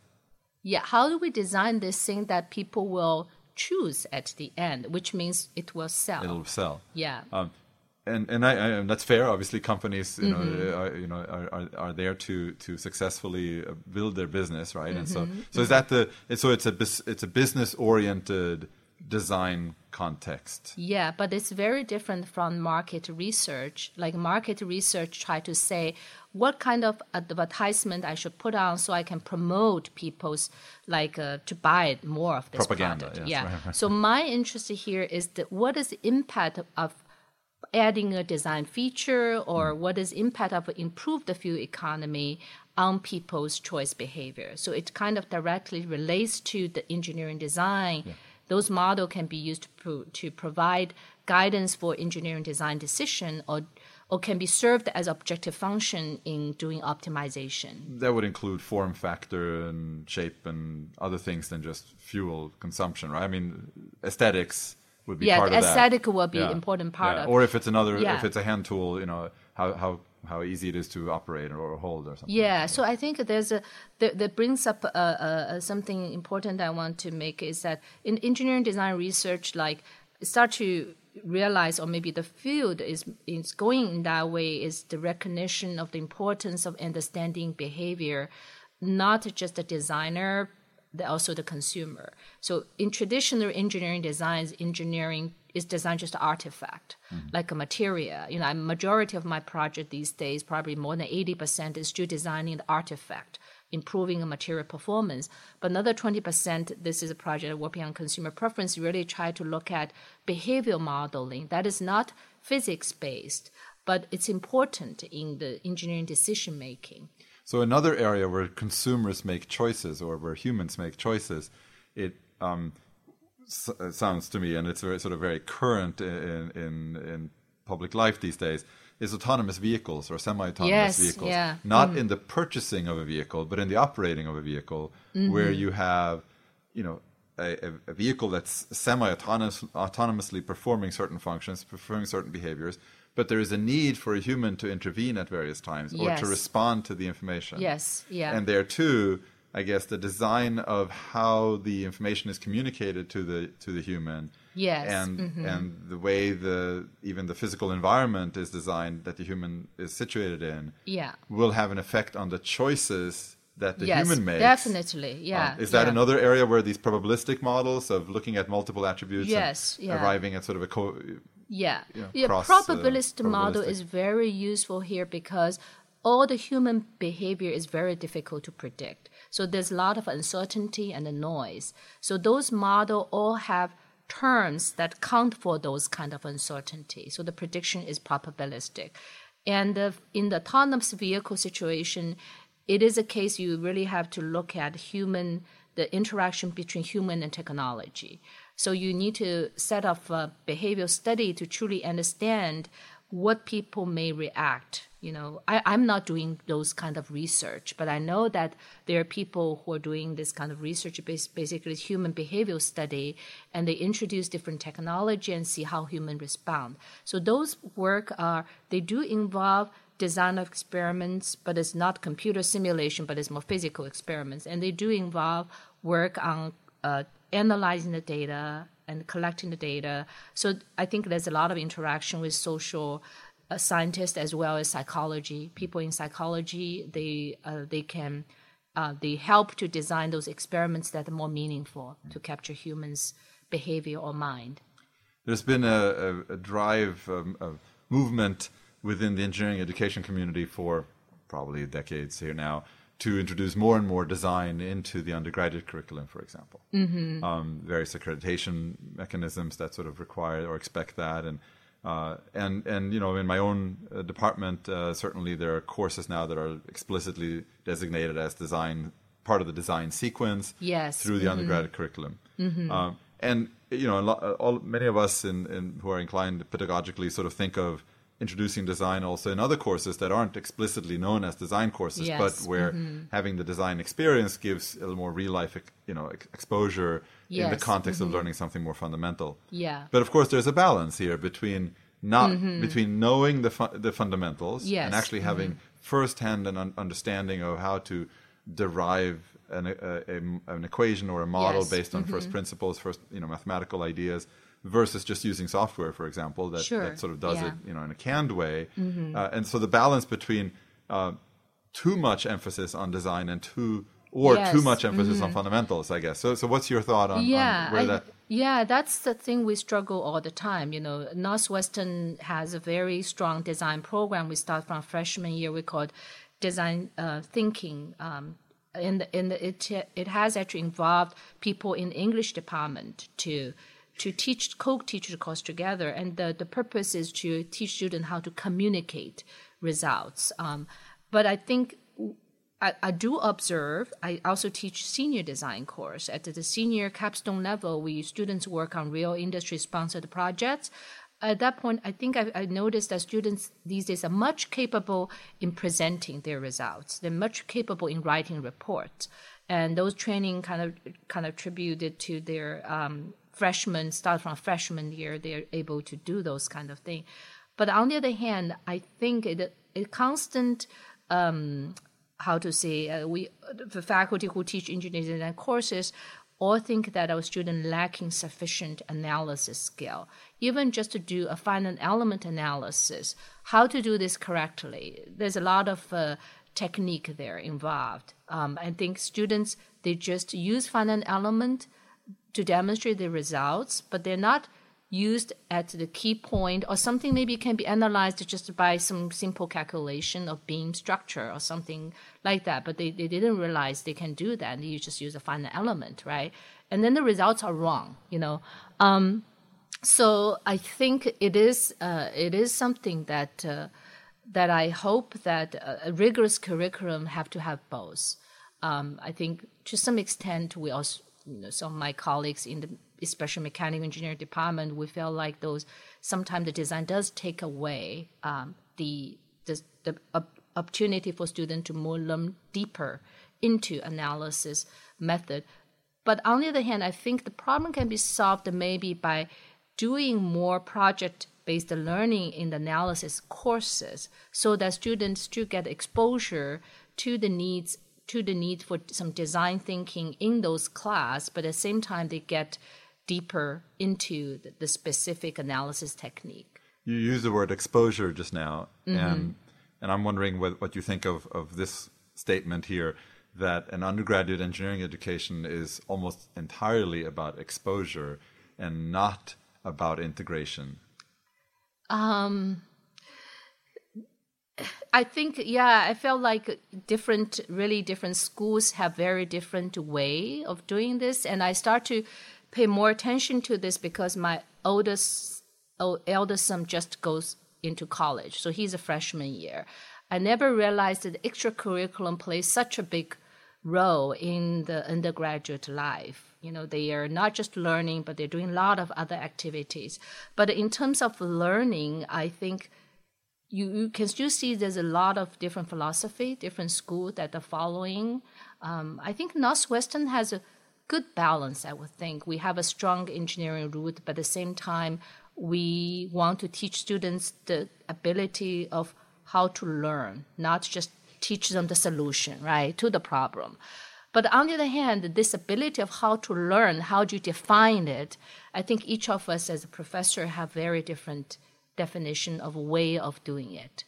Yeah, how do we design this thing that people will choose at the end, which means it will sell? It'll sell. Yeah. And that's fair. Obviously, companies, are there to successfully build their business, right? And so is that it's a business oriented design context. Yeah, but it's very different from market research. Like, market research try to say what kind of advertisement I should put on so I can promote people's to buy more of this propaganda. Product. Yes, yeah. Right. So my interest here is that what is the impact of adding a design feature, or what is impact of improve the fuel economy on people's choice behavior. So it kind of directly relates to the engineering design. Yeah. Those models can be used to provide guidance for engineering design decision, or can be served as objective function in doing optimization. That would include form factor and shape and other things than just fuel consumption, right? I mean, aesthetics would be part of that. Yeah, aesthetic will be important part of it. Or if it's if it's a hand tool, how easy it is to operate or hold or something. Yeah, so I think there's that brings up something important I want to make, is that in engineering design research, start to realize, or maybe the field is going in that way, is the recognition of the importance of understanding behavior, not just the designer, also the consumer. So in traditional engineering designs, engineering is designed just an artifact, like a material. Majority of my project these days, probably more than 80%, is still designing the artifact, improving a material performance. But another 20%, this is a project working on consumer preference, really try to look at behavioral modeling that is not physics-based, but it's important in the engineering decision-making. So another area where consumers make choices, or where humans make choices, sounds to me, and it's very, sort of very current in public life these days, is autonomous vehicles or semi-autonomous vehicles. Yeah. Not in the purchasing of a vehicle, but in the operating of a vehicle, where you have, you know, a vehicle that's autonomously performing certain functions, performing certain behaviors, but there is a need for a human to intervene at various times or to respond to the information. Yes, yeah. And there too, I guess the design of how the information is communicated to the human. Yes. And and the way even the physical environment is designed that the human is situated in will have an effect on the choices that the human makes. Definitely. Yeah. Is that another area where these probabilistic models of looking at multiple attributes and arriving at sort of a probabilistic model is very useful here, because all the human behavior is very difficult to predict. So there's a lot of uncertainty and noise. So those models all have terms that count for those kind of uncertainty. So the prediction is probabilistic. And in the autonomous vehicle situation, it is a case you really have to look at the interaction between human and technology. So you need to set up a behavioral study to truly understand what people may react. You know, I'm not doing those kind of research, but I know that there are people who are doing this kind of research, basically human behavioral study, and they introduce different technology and see how humans respond. So those work they do involve design of experiments, but it's not computer simulation, but it's more physical experiments. And they do involve work on analyzing the data and collecting the data. So I think there's a lot of interaction with social scientists as well as psychology. People in psychology, they help to design those experiments that are more meaningful to capture humans' behavior or mind. There's been a drive, a movement within the engineering education community for probably decades here now to introduce more and more design into the undergraduate curriculum, for example. Various accreditation mechanisms that sort of require or expect that, and you know, in my own department, certainly there are courses now that are explicitly designated as design, part of the design sequence through the undergraduate curriculum. And you know, many of us who are inclined pedagogically sort of think of introducing design also in other courses that aren't explicitly known as design courses, but where having the design experience gives a little more real-life, you know, exposure in the context of learning something more fundamental. Yeah. But of course, there's a balance here between between knowing the fundamentals and actually having firsthand an understanding of how to derive an equation or a model based on first principles, you know, mathematical ideas, versus just using software, for example, that sort of does it, you know, in a canned way. And so the balance between too much emphasis on design and too much emphasis on fundamentals, I guess. So what's your thought on where that... Yeah, that's the thing we struggle all the time. You know, Northwestern has a very strong design program. We start from freshman year. We call it design thinking. It has actually involved people in the English department to teach, co-teach the course together. And the purpose is to teach students how to communicate results. But I think I do observe, I also teach senior design course. At the senior capstone level, students work on real industry-sponsored projects. At that point, I think I noticed that students these days are much capable in presenting their results. They're much capable in writing reports. And those training kind of attributed to their... freshmen, start from freshman year, they're able to do those kind of things. But on the other hand, I think a constant, the faculty who teach engineering design courses all think that our students lacking sufficient analysis skill. Even just to do a finite element analysis, how to do this correctly, there's a lot of technique there involved. I think students, they just use finite element to demonstrate the results, but they're not used at the key point, or something maybe can be analyzed just by some simple calculation of beam structure or something like that, but they didn't realize they can do that, and you just use a finite element, right? And then the results are wrong, you know. So I think it is something that I hope that a rigorous curriculum have to have both. I think to some extent we also... You know, some of my colleagues in the especially mechanical engineering department, we feel like those sometimes the design does take away the opportunity for students to more learn deeper into analysis method. But on the other hand, I think the problem can be solved maybe by doing more project-based learning in the analysis courses so that students do get exposure to the needs for some design thinking in those classes, but at the same time, they get deeper into the specific analysis technique. You used the word exposure just now, and I'm wondering what you think of this statement here, that an undergraduate engineering education is almost entirely about exposure and not about integration. I think, I felt like different schools have very different way of doing this. And I start to pay more attention to this because my eldest son just goes into college. So he's a freshman year. I never realized that extracurriculum plays such a big role in the undergraduate life. You know, they are not just learning, but they're doing a lot of other activities. But in terms of learning, I think you can still see there's a lot of different philosophy, different schools that are following. I think Northwestern has a good balance, I would think. We have a strong engineering root, but at the same time, we want to teach students the ability of how to learn, not just teach them the solution, right, to the problem. But on the other hand, this ability of how to learn, how do you define it, I think each of us as a professor have very different definition of a way of doing it.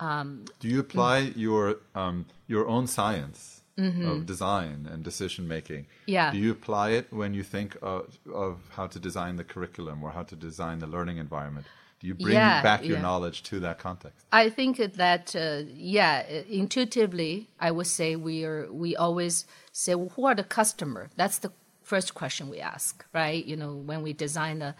Do you apply your own science of design and decision-making? Yeah. Do you apply it when you think of how to design the curriculum or how to design the learning environment? Do you bring back your knowledge to that context? I think that, intuitively, I would say we always say, well, who are the customer? That's the first question we ask, right? You know, when we design a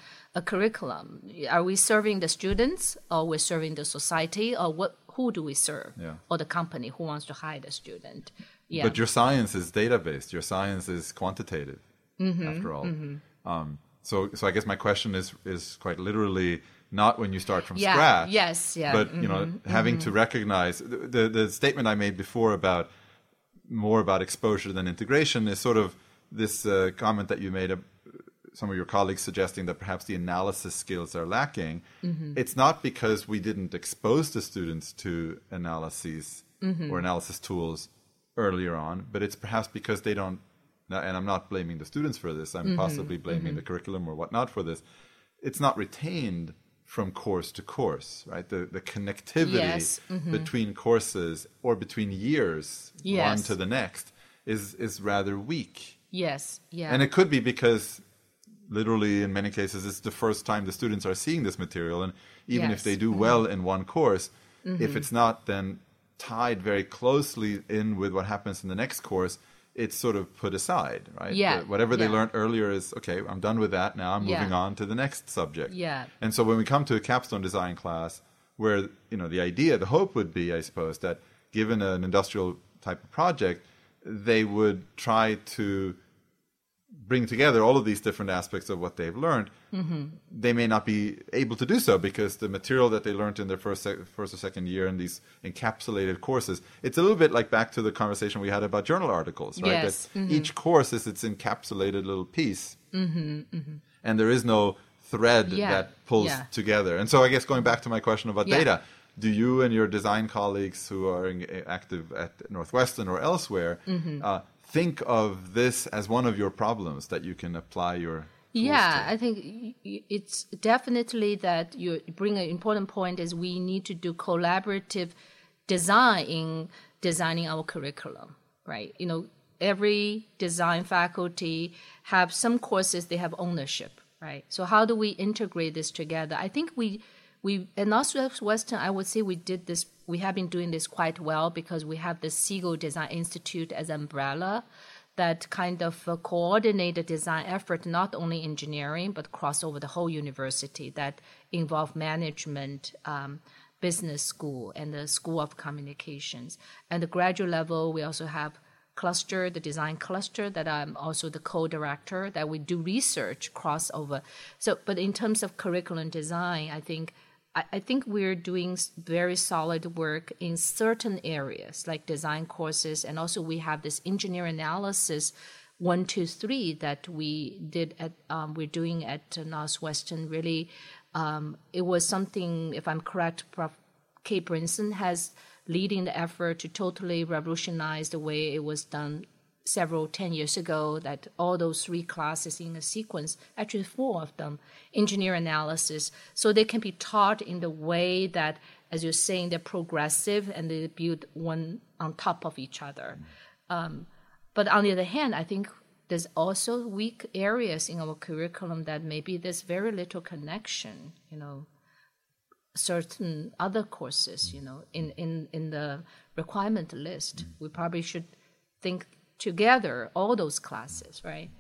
curriculum, are we serving the students or we're serving the society or who do we serve? Yeah. Or the company who wants to hire the student? Yeah. But your science is data-based. Your science is quantitative, after all. Mm-hmm. So I guess my question is quite literally... Not when you start from scratch. Yes, yeah. But you know, having to recognize the statement I made before about more about exposure than integration is sort of this comment that you made. Some of your colleagues suggesting that perhaps the analysis skills are lacking. Mm-hmm. It's not because we didn't expose the students to analyses or analysis tools earlier on, but it's perhaps because they don't. And I'm not blaming the students for this. I'm possibly blaming the curriculum or whatnot for this. It's not retained from course to course, right? The connectivity between courses or between years, one to the next, is rather weak. Yes, yeah. And it could be because literally in many cases it's the first time the students are seeing this material. And even if they do well in one course, if it's not then tied very closely in with what happens in the next course, it's sort of put aside, right? Yeah. Whatever they learned earlier is, okay, I'm done with that. Now I'm moving on to the next subject. Yeah. And so when we come to a capstone design class where, you know, the idea, the hope would be, I suppose, that given an industrial type of project, they would try to bring together all of these different aspects of what they've learned. Mm-hmm. They may not be able to do so because the material that they learned in their first or second year in these encapsulated courses, it's a little bit like back to the conversation we had about journal articles, right? Yes. That each course is its encapsulated little piece. Mm-hmm. Mm-hmm. And there is no thread that pulls together. And so I guess going back to my question about data, do you and your design colleagues who are active at Northwestern or elsewhere think of this as one of your problems that you can apply your tools to? I think it's definitely that you bring an important point is we need to do collaborative design in designing our curriculum, right? You know, every design faculty have some courses, they have ownership, right? So how do we integrate this together? I think we at Northwestern, I would say we did this. We have been doing this quite well because we have the Siegel Design Institute as umbrella that kind of coordinate the design effort, not only engineering, but cross over the whole university that involve management, business school, and the School of Communications. At the graduate level, we also have cluster, the design cluster, that I'm also the co-director, that we do research crossover. So, but in terms of curriculum design, I think we're doing very solid work in certain areas like design courses, and also we have this engineer analysis 1, 2, 3 that we did at we're doing at Northwestern. Really, it was something, if I'm correct, Prof. Kate Brinson has leading the effort to totally revolutionize the way it was done several 10 years ago, that all those 3 classes in a sequence, actually 4 of them, engineer analysis. So they can be taught in the way that, as you're saying, they're progressive and they build one on top of each other. But on the other hand, I think there's also weak areas in our curriculum that maybe there's very little connection, you know, certain other courses, you know, in the requirement list. We probably should think together all those classes, right?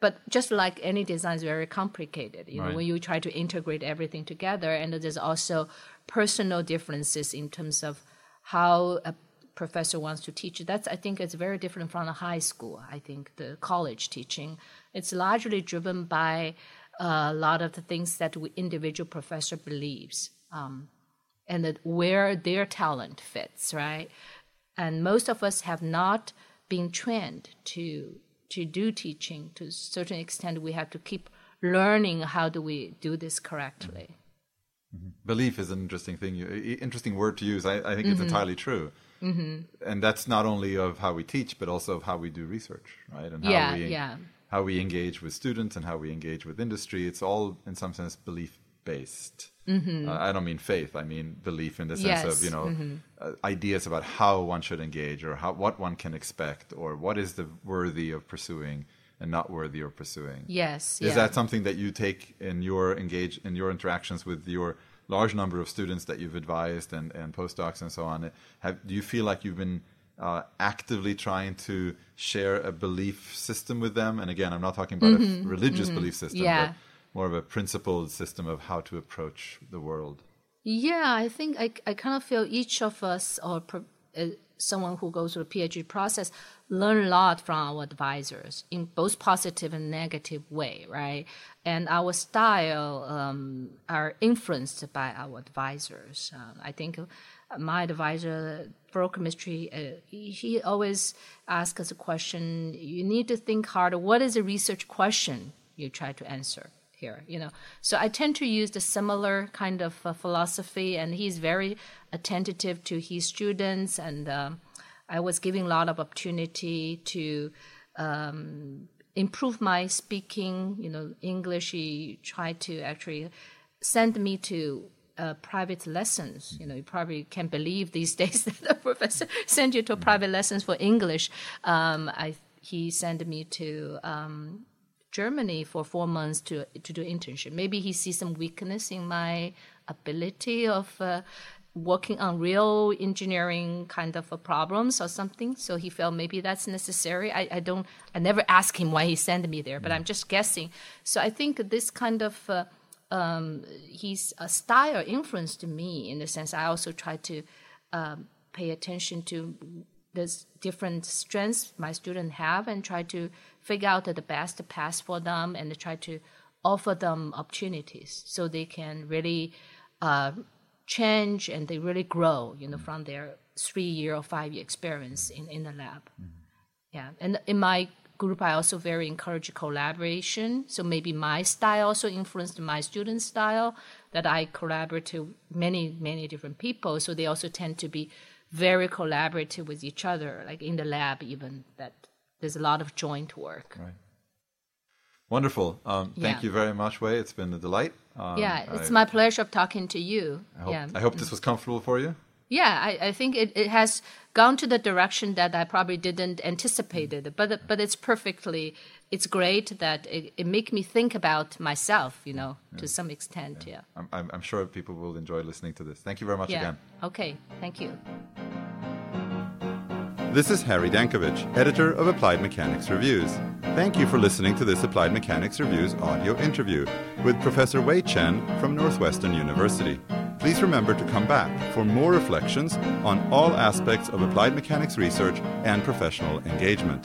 But just like any design is very complicated, you know, when you try to integrate everything together, and there's also personal differences in terms of how a professor wants to teach. That's, I think, it's very different from the high school. I think the college teaching, it's largely driven by a lot of the things that we individual professor believes. And that where their talent fits, right? And most of us have not been trained to do teaching. To a certain extent, we have to keep learning how do we do this correctly. Mm-hmm. Belief is an interesting thing, interesting word to use. I think it's entirely true. Mm-hmm. And that's not only of how we teach, but also of how we do research, right? And how we engage with students and how we engage with industry. It's all, in some sense, belief-based. Mm-hmm. I don't mean faith. I mean belief in the sense of, you know, ideas about how one should engage, or how, what one can expect, or what is the worthy of pursuing and not worthy of pursuing. Yes. Is that something that you take in your engage in your interactions with your large number of students that you've advised and postdocs and so on? Do you feel like you've been actively trying to share a belief system with them? And again, I'm not talking about a religious belief system, but more of a principled system of how to approach the world. Yeah, I think I kind of feel each of us, or someone who goes through the PhD process, learn a lot from our advisors in both positive and negative way, right? And our style are influenced by our advisors. I think my advisor, Farokh Mistree, he always asks us a question. You need to think harder. What is the research question you try to answer here, you know? So I tend to use the similar kind of philosophy, and he's very attentive to his students, and I was giving a lot of opportunity to improve my speaking, you know, English. He tried to actually send me to private lessons. You know, you probably can't believe these days that the professor sent you to private lessons for English. He sent me to Germany for 4 months to do internship. Maybe he sees some weakness in my ability of working on real engineering kind of problems or something. So he felt maybe that's necessary. I never asked him why he sent me there, but I'm just guessing. So I think this kind of his style influenced me in the sense I also try to pay attention to the different strengths my students have and try to figure out the best path for them and try to offer them opportunities so they can really change and they really grow, you know, from their 3-year or 5-year experience in the lab. Yeah, and in my group, I also very encourage collaboration. So maybe my style also influenced my students' style, that I collaborate with many, many different people. So they also tend to be very collaborative with each other, like in the lab even, that there's a lot of joint work. Right. Wonderful. Thank you very much, Wei. It's been a delight. It's my pleasure of talking to you. I hope this was comfortable for you. Yeah, I think it has gone to the direction that I probably didn't anticipate it, but it's perfectly, it's great that it makes me think about myself, you know, to some extent, I'm sure people will enjoy listening to this. Thank you very much again. Okay, thank you. This is Harry Dankovich, editor of Applied Mechanics Reviews. Thank you for listening to this Applied Mechanics Reviews audio interview with Professor Wei Chen from Northwestern University. Please remember to come back for more reflections on all aspects of applied mechanics research and professional engagement.